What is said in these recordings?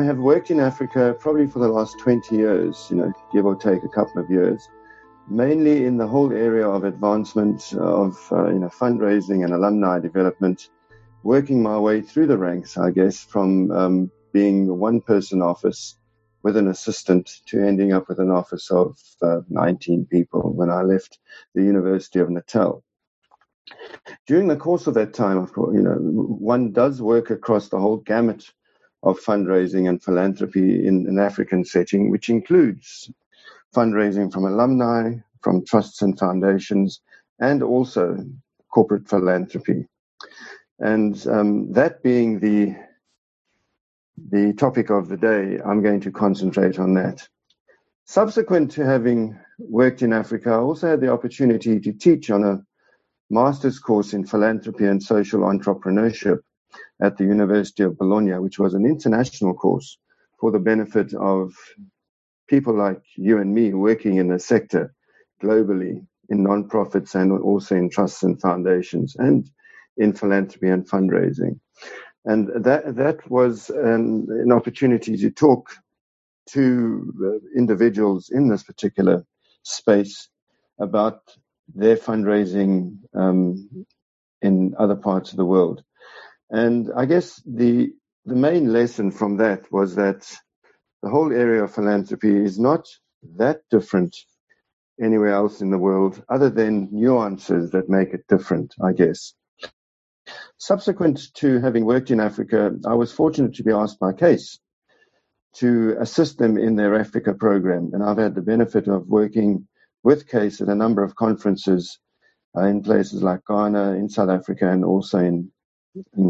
I have worked in Africa probably for the last 20 years, give or take a couple of years, mainly in the whole area of advancement of fundraising and alumni development, working my way through the ranks, I guess, from being a one-person office with an assistant to ending up with an office of 19 people when I left the University of Natal. During the course of that time, of course, one does work across the whole gamut of fundraising and philanthropy in an African setting, which includes fundraising from alumni, from trusts and foundations, and also corporate philanthropy. And that being the topic of the day, I'm going to concentrate on that. Subsequent to having worked in Africa, I also had the opportunity to teach on a master's course in philanthropy and social entrepreneurship at the University of Bologna, which was an international course for the benefit of people like you and me working in the sector globally in nonprofits and also in trusts and foundations and in philanthropy and fundraising. And that was an opportunity to talk to individuals in this particular space about their fundraising in other parts of the world. And I guess the main lesson from that was that the whole area of philanthropy is not that different anywhere else in the world, other than nuances that make it different, I guess. Subsequent to having worked in Africa, I was fortunate to be asked by CASE to assist them in their Africa program. And I've had the benefit of working with CASE at a number of conferences in places like Ghana, in South Africa, and also in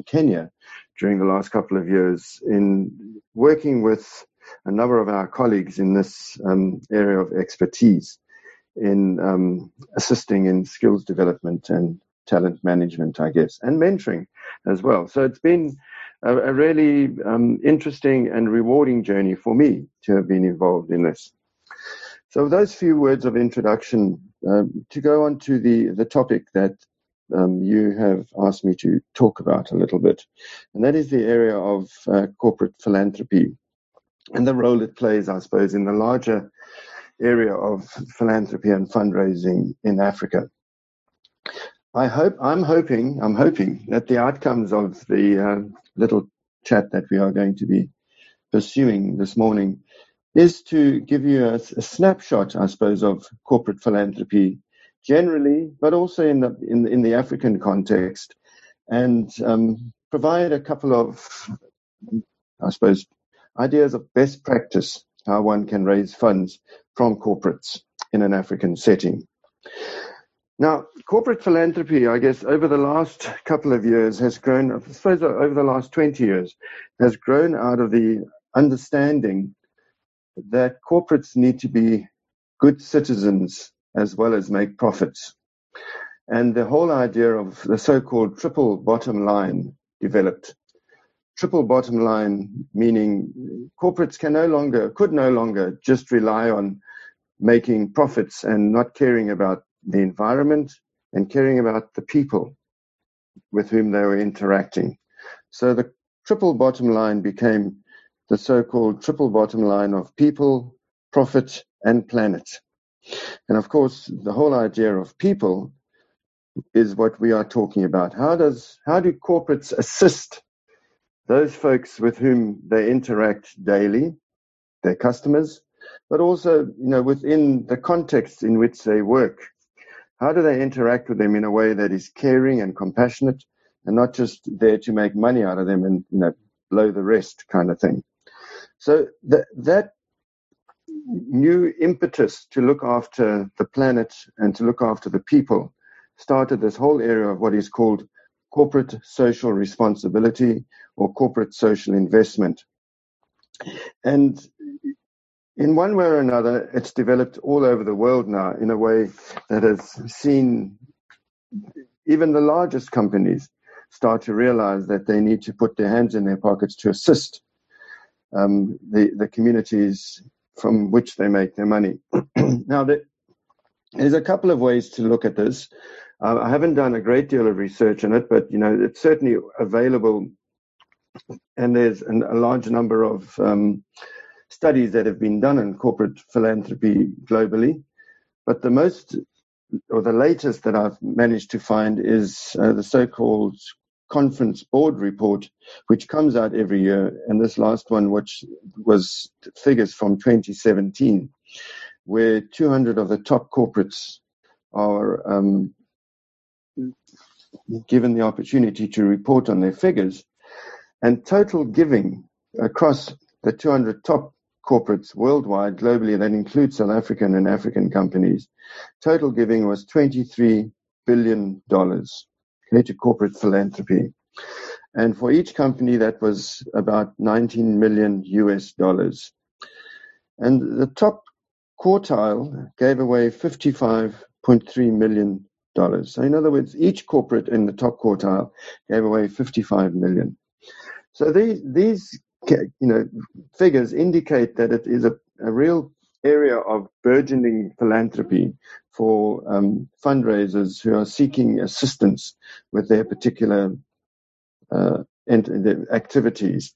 Kenya during the last couple of years, in working with a number of our colleagues in this area of expertise in assisting in skills development and talent management, I guess, and mentoring as well. So it's been a really interesting and rewarding journey for me to have been involved in this. So those few words of introduction, to go on to the topic that you have asked me to talk about a little bit, and that is the area of corporate philanthropy and the role it plays, I suppose, in the larger area of philanthropy and fundraising in Africa. I'm hoping that the outcomes of the little chat that we are going to be pursuing this morning is to give you a snapshot, I suppose, of corporate philanthropy generally, but also in the African context, and provide a couple of, I suppose, ideas of best practice, how one can raise funds from corporates in an African setting. Now, corporate philanthropy, I guess, over the last couple of years has grown, I suppose over the last 20 years, has grown out of the understanding that corporates need to be good citizens as well as make profits. And the whole idea of the so-called triple bottom line developed. Triple bottom line meaning corporates could no longer just rely on making profits and not caring about the environment and caring about the people with whom they were interacting. So the triple bottom line became the so-called triple bottom line of people, profit, and planet. And of course, the whole idea of people is what we are talking about. How do corporates assist those folks with whom they interact daily, their customers, but also, within the context in which they work? How do they interact with them in a way that is caring and compassionate and not just there to make money out of them and, blow the rest kind of thing? So that new impetus to look after the planet and to look after the people started this whole area of what is called corporate social responsibility or corporate social investment. And in one way or another, it's developed all over the world now in a way that has seen even the largest companies start to realize that they need to put their hands in their pockets to assist the communities from which they make their money. Now, there's a couple of ways to look at this. I haven't done a great deal of research on it, but it's certainly available And there's a large number of studies that have been done in corporate philanthropy globally. But the most, or the latest that I've managed to find is the so-called Conference board report, which comes out every year. And this last one, which was figures from 2017, where 200 of the top corporates are given the opportunity to report on their figures. And total giving across the 200 top corporates worldwide, globally, that includes South African and African companies, total giving was $23 billion to corporate philanthropy. And for each company, that was about $19 million. And the top quartile gave away $55.3 million. So in other words, each corporate in the top quartile gave away $55 million. So these figures indicate that it is a real area of burgeoning philanthropy for fundraisers who are seeking assistance with their particular activities.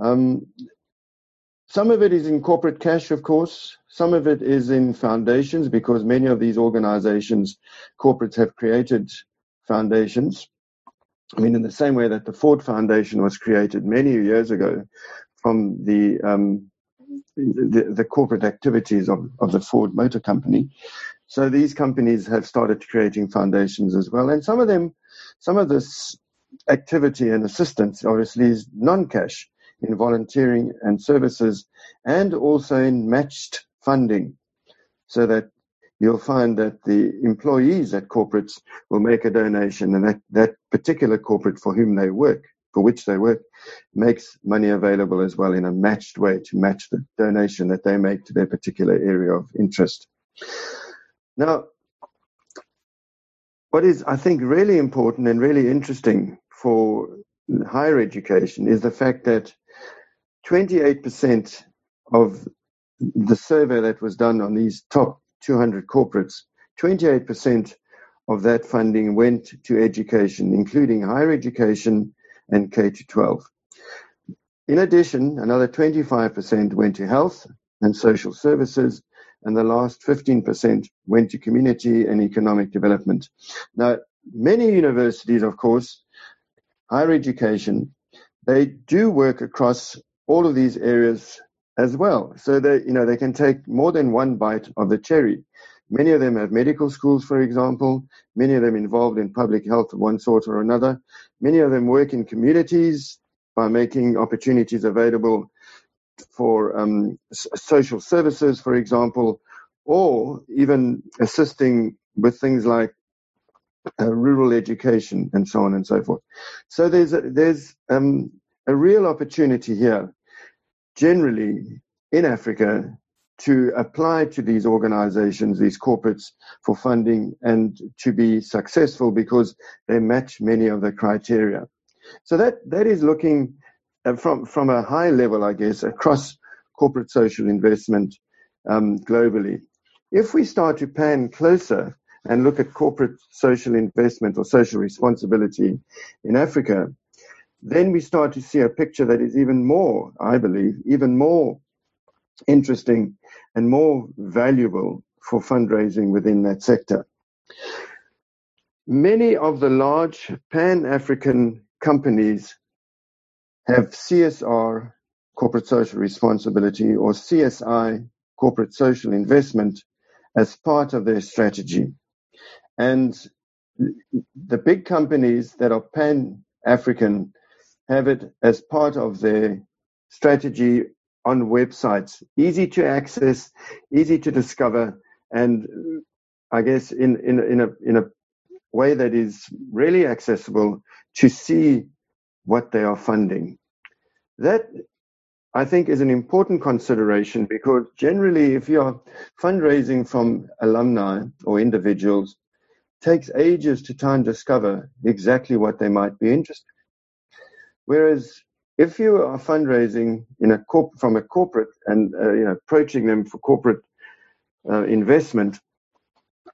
Some of it is in corporate cash, of course. Some of it is in foundations, because many of these organizations, corporates have created foundations. I mean, in the same way that the Ford Foundation was created many years ago from the corporate activities of the Ford Motor Company. So these companies have started creating foundations as well. And some of this activity and assistance obviously is non-cash in volunteering and services, and also in matched funding, so that you'll find that the employees at corporates will make a donation, and that particular corporate for which they work, makes money available as well in a matched way to match the donation that they make to their particular area of interest. Now, what is, I think, really important and really interesting for higher education is the fact that 28% of the survey that was done on these top 200 corporates, 28% of that funding went to education, including higher education and K-12. In addition, another 25% went to health and social services, and the last 15% went to community and economic development. Now, many universities, of course, higher education, they do work across all of these areas as well. So they can take more than one bite of the cherry. Many of them have medical schools, for example. Many of them involved in public health of one sort or another. Many of them work in communities by making opportunities available for social services, for example, or even assisting with things like rural education and so on and so forth. So there's a real opportunity here, generally in Africa, to apply to these organizations, these corporates, for funding and to be successful, because they match many of the criteria. So that is looking from a high level, I guess, across corporate social investment globally. If we start to pan closer and look at corporate social investment or social responsibility in Africa, then we start to see a picture that is even more, I believe, even more interesting and more valuable for fundraising within that sector. Many of the large pan-African companies have CSR, corporate social responsibility, or CSI, corporate social investment, as part of their strategy. And the big companies that are pan-African have it as part of their strategy on websites, easy to access, easy to discover, and I guess in a way that is really accessible to see what they are funding. That, I think, is an important consideration, because generally if you're fundraising from alumni or individuals, it takes ages to try and discover exactly what they might be interested in. Whereas if you are fundraising from a corporate and approaching them for corporate investment,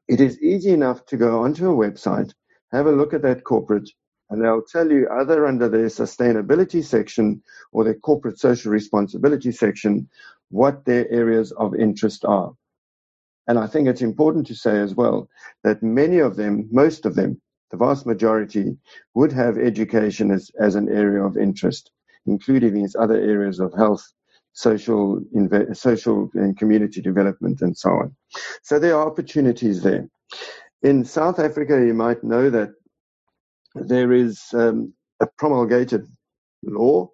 it is easy enough to go onto a website, have a look at that corporate, And they'll tell you either under their sustainability section or their corporate social responsibility section what their areas of interest are. And I think it's important to say as well that many of them, most of them, the vast majority, would have education as an area of interest, including these other areas of health, social and community development, and so on. So there are opportunities there. In South Africa, you might know that there is a promulgated law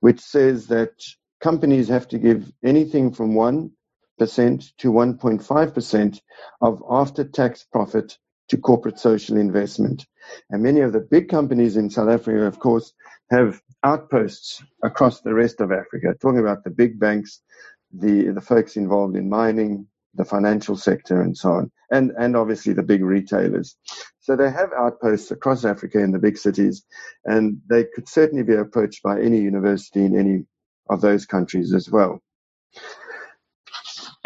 which says that companies have to give anything from 1% to 1.5% of after-tax profit to corporate social investment. And many of the big companies in South Africa, of course, have outposts across the rest of Africa, talking about the big banks, the folks involved in mining, the financial sector, and so on, and obviously the big retailers. So they have outposts across Africa in the big cities, and they could certainly be approached by any university in any of those countries as well.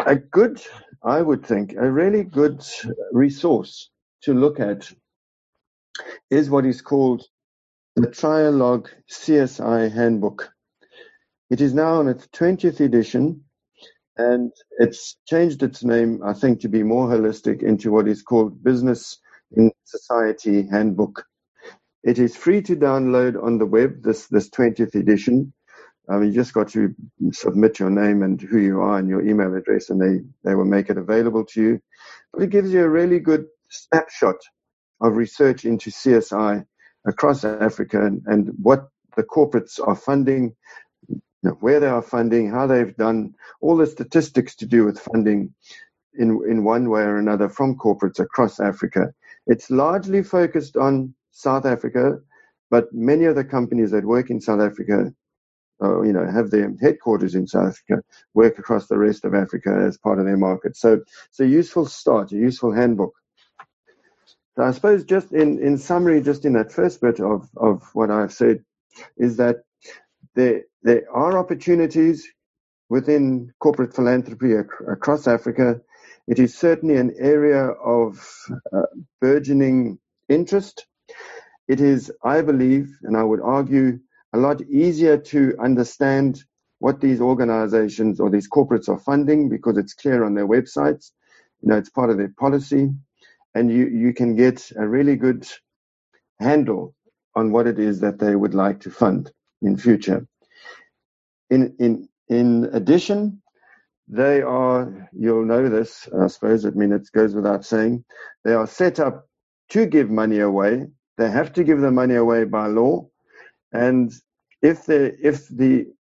A good, I would think, a really good resource to look at is what is called the Trialog CSI Handbook. It is now on its 20th edition, and it's changed its name, I think, to be more holistic into what is called Business in Society Handbook. It is free to download on the web, this 20th edition. You just got to submit your name and who you are and your email address, and they will make it available to you. But it gives you a really good snapshot of research into CSI across Africa and what the corporates are funding, where they are funding, how they've done, all the statistics to do with funding in one way or another from corporates across Africa. It's largely focused on South Africa, but many of the companies that work in South Africa, have their headquarters in South Africa, work across the rest of Africa as part of their market. So it's a useful start, a useful handbook. So I suppose just in summary, just in that first bit of what I've said, is that there are opportunities within corporate philanthropy across Africa. It is certainly an area of burgeoning interest. It is, I believe, and I would argue, a lot easier to understand what these organizations or these corporates are funding because it's clear on their websites. It's part of their policy. And you can get a really good handle on what it is that they would like to fund in future. In addition, they are, you'll know this, I suppose, it goes without saying, they are set up to give money away. They have to give the money away by law. And if the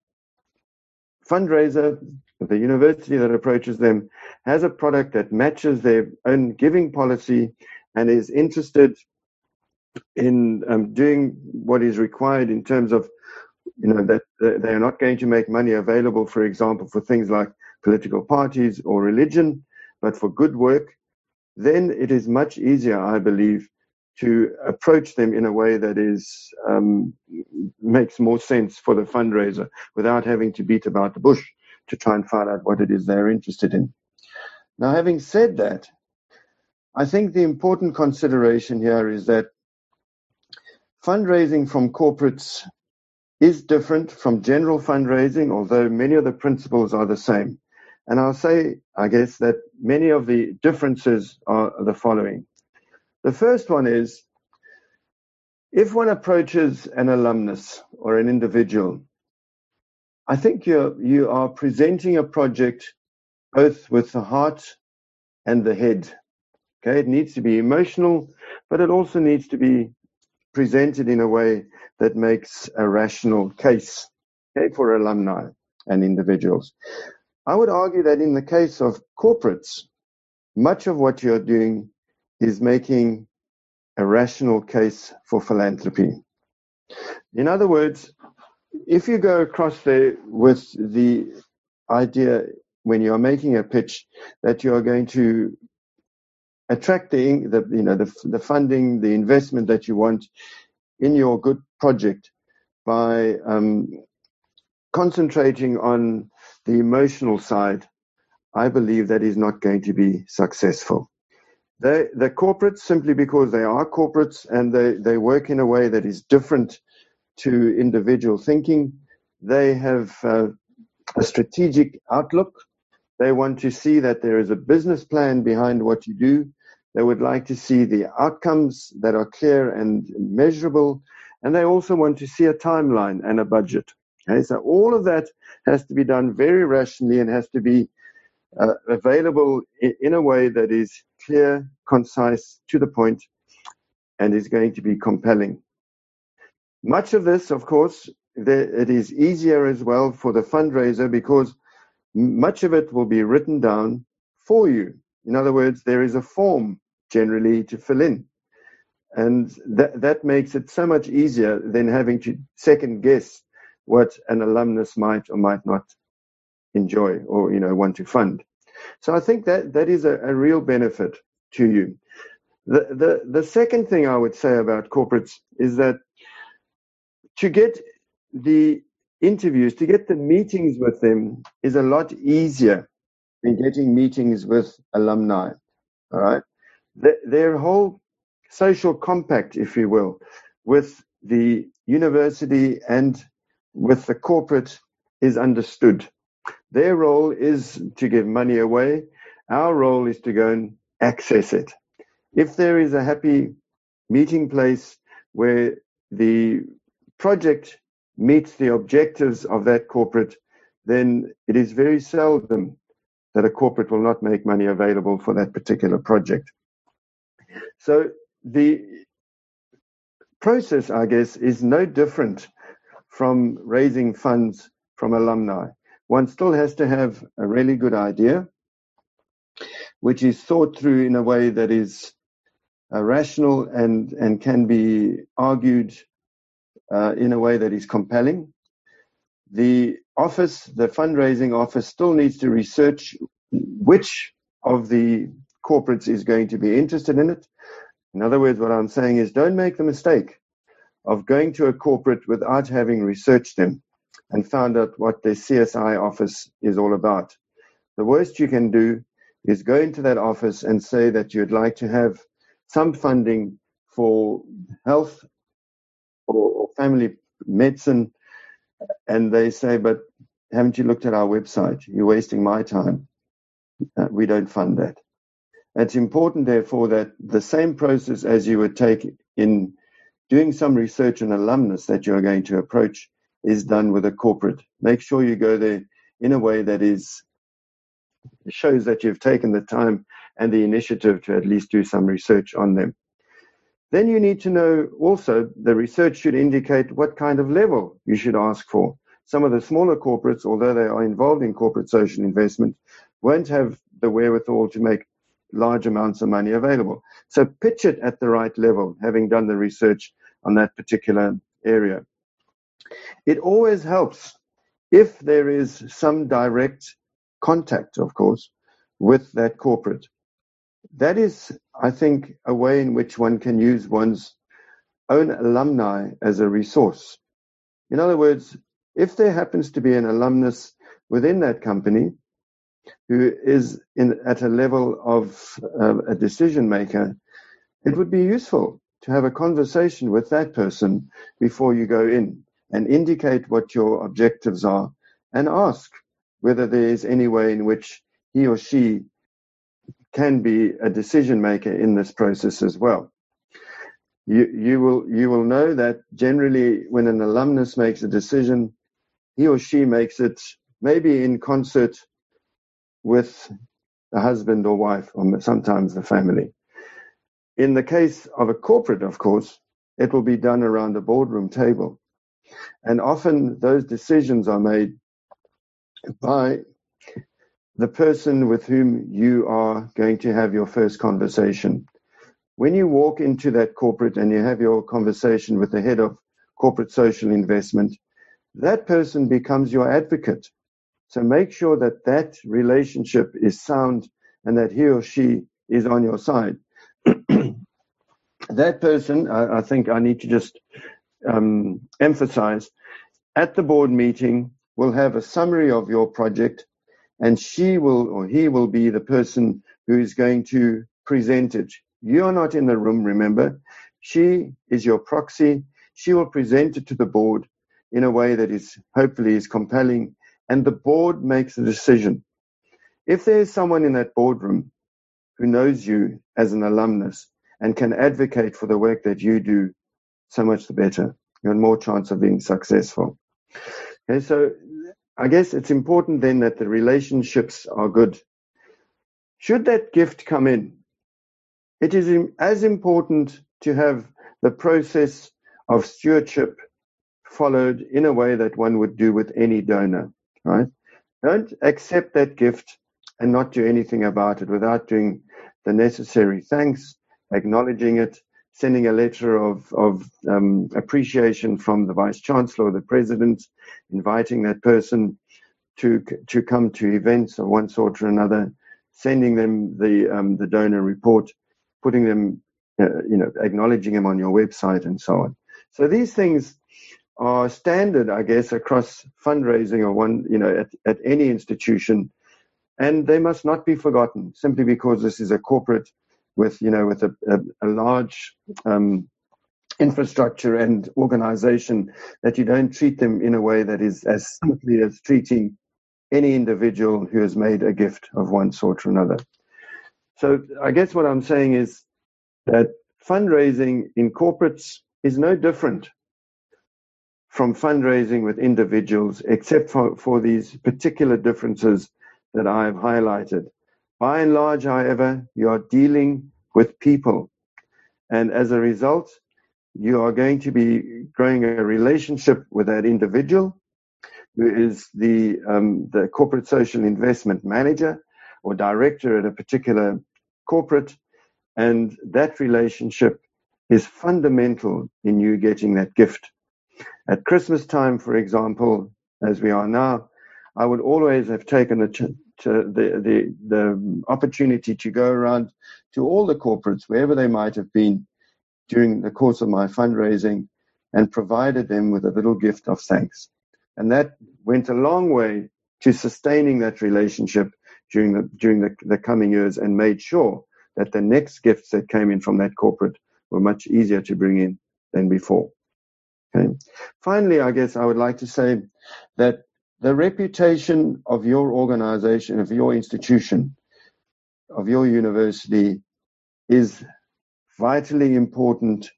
fundraiser, the university that approaches them, has a product that matches their own giving policy and is interested in doing what is required in terms of, that they are not going to make money available, for example, for things like political parties or religion, but for good work, then it is much easier, I believe, to approach them in a way that is makes more sense for the fundraiser without having to beat about the bush to try and find out what it is they're interested in. Now, having said that, I think the important consideration here is that fundraising from corporates is different from general fundraising, although many of the principles are the same. And I'll say, I guess, that many of the differences are the following. The first one is, if one approaches an alumnus or an individual, I think you are presenting a project both with the heart and the head. Okay, it needs to be emotional, but it also needs to be presented in a way that makes a rational case, okay, for alumni and individuals. I would argue that in the case of corporates, much of what you're doing is making a rational case for philanthropy. In other words, if you go across there with the idea when you're making a pitch that you're going to attract the funding, the investment that you want in your good project by concentrating on the emotional side, I believe that is not going to be successful. They're corporates simply because they are corporates, and they work in a way that is different to individual thinking. They have a strategic outlook. They want to see that there is a business plan behind what you do. They would like to see the outcomes that are clear and measurable. And they also want to see a timeline and a budget. Okay? So all of that has to be done very rationally and has to be available in a way that is clear, concise, to the point, and is going to be compelling. Much of this, of course, it is easier as well for the fundraiser because much of it will be written down for you. In other words, there is a form generally to fill in. And that makes it so much easier than having to second guess what an alumnus might or might not enjoy or, want to fund. So I think that is a real benefit to you. The second thing I would say about corporates is that to get the interviews, to get the meetings with them is a lot easier than getting meetings with alumni, all right? Their whole social compact, if you will, with the university and with the corporate is understood. Their role is to give money away. Our role is to go and access it. If there is a happy meeting place where the project meets the objectives of that corporate, then it is very seldom that a corporate will not make money available for that particular project. So the process, I guess, is no different from raising funds from alumni. One still has to have a really good idea, which is thought through in a way that is rational and can be argued in a way that is compelling. The office, the fundraising office, still needs to research which of the corporates is going to be interested in it. In other words, what I'm saying is don't make the mistake of going to a corporate without having researched them and found out what their CSI office is all about. The worst you can do is go into that office and say that you'd like to have some funding for health or family medicine, and they say, but haven't you looked at our website? You're wasting my time. We don't fund that. It's important, therefore, that the same process as you would take in doing some research on alumnus that you're going to approach is done with a corporate. Make sure you go there in a way that shows that you've taken the time and the initiative to at least do some research on them. Then you need to know also the research should indicate what kind of level you should ask for. Some of the smaller corporates, although they are involved in corporate social investment, won't have the wherewithal to make large amounts of money available. So pitch it at the right level, having done the research on that particular area. It always helps if there is some direct contact, of course, with that corporate. That is, I think, a way in which one can use one's own alumni as a resource. In other words, if there happens to be an alumnus within that company who is at a level of a decision maker, it would be useful to have a conversation with that person before you go in and indicate what your objectives are and ask whether there is any way in which he or she can be a decision maker in this process as well. You will know that generally when an alumnus makes a decision, he or she makes it maybe in concert with the husband or wife or sometimes the family. In the case of a corporate, of course, it will be done around a boardroom table. And often those decisions are made by the person with whom you are going to have your first conversation. When you walk into that corporate and you have your conversation with the head of corporate social investment, that person becomes your advocate. So make sure that that relationship is sound and that he or she is on your side. That person, I think I need to just emphasize, at the board meeting will have a summary of your project. And she will or he will be the person who is going to presented. You're not in the room, remember. She is your proxy. She will present it to the board in a way that is hopefully is compelling, and the board makes a decision. If there is someone in that boardroom who knows you as an alumnus and can advocate for the work that you do, so much the better. You have more chance of being successful. Okay, so I guess it's important then that the relationships are good. Should that gift come in, it is as important to have the process of stewardship followed in a way that one would do with any donor, right? Don't accept that gift and not do anything about it without doing the necessary thanks, acknowledging it, sending a letter of appreciation from the Vice Chancellor or the President, inviting that person to come to events of one sort or another, sending them the donor report, putting them, acknowledging them on your website and so on. So these things are standard, I guess, across fundraising or one, at any institution, and they must not be forgotten simply because this is a corporate with a large infrastructure and organization, that you don't treat them in a way that is as simply as treating any individual who has made a gift of one sort or another. So I guess what I'm saying is that fundraising in corporates is no different from fundraising with individuals, except for these particular differences that I've highlighted. By and large, however, you are dealing with people. And as a result, you are going to be growing a relationship with that individual who is the corporate social investment manager or director at a particular corporate. And that relationship is fundamental in you getting that gift. At Christmas time, for example, as we are now, I would always have taken the opportunity to go around to all the corporates, wherever they might have been during the course of my fundraising, and provided them with a little gift of thanks. And that went a long way to sustaining that relationship during the coming years, and made sure that the next gifts that came in from that corporate were much easier to bring in than before. Okay. Finally, I guess I would like to say that the reputation of your organization, of your institution, of your university is vitally important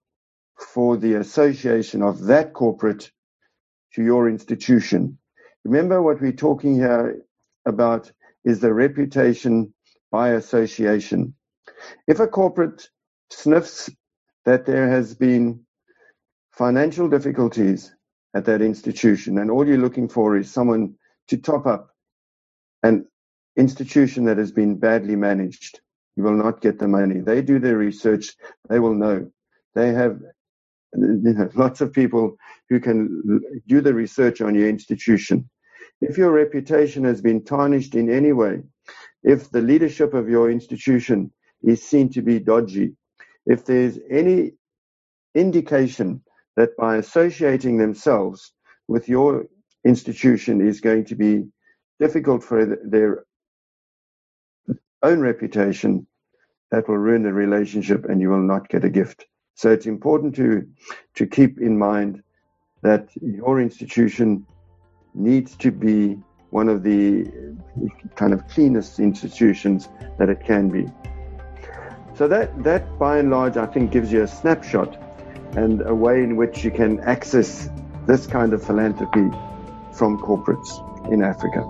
for the association of that corporate to your institution. Remember, what we're talking here about is the reputation by association. If a corporate sniffs that there has been financial difficulties at that institution, and all you're looking for is someone to top up an institution that has been badly managed, you will not get the money. They do their research. They will know. They have lots of people who can do the research on your institution. If your reputation has been tarnished in any way, if the leadership of your institution is seen to be dodgy, if there's any indication that by associating themselves with your institution is going to be difficult for their own reputation, that will ruin the relationship and you will not get a gift. So it's important to keep in mind that your institution needs to be one of the kind of cleanest institutions that it can be. So that by and large, I think, gives you a snapshot and a way in which you can access this kind of philanthropy from corporates in Africa.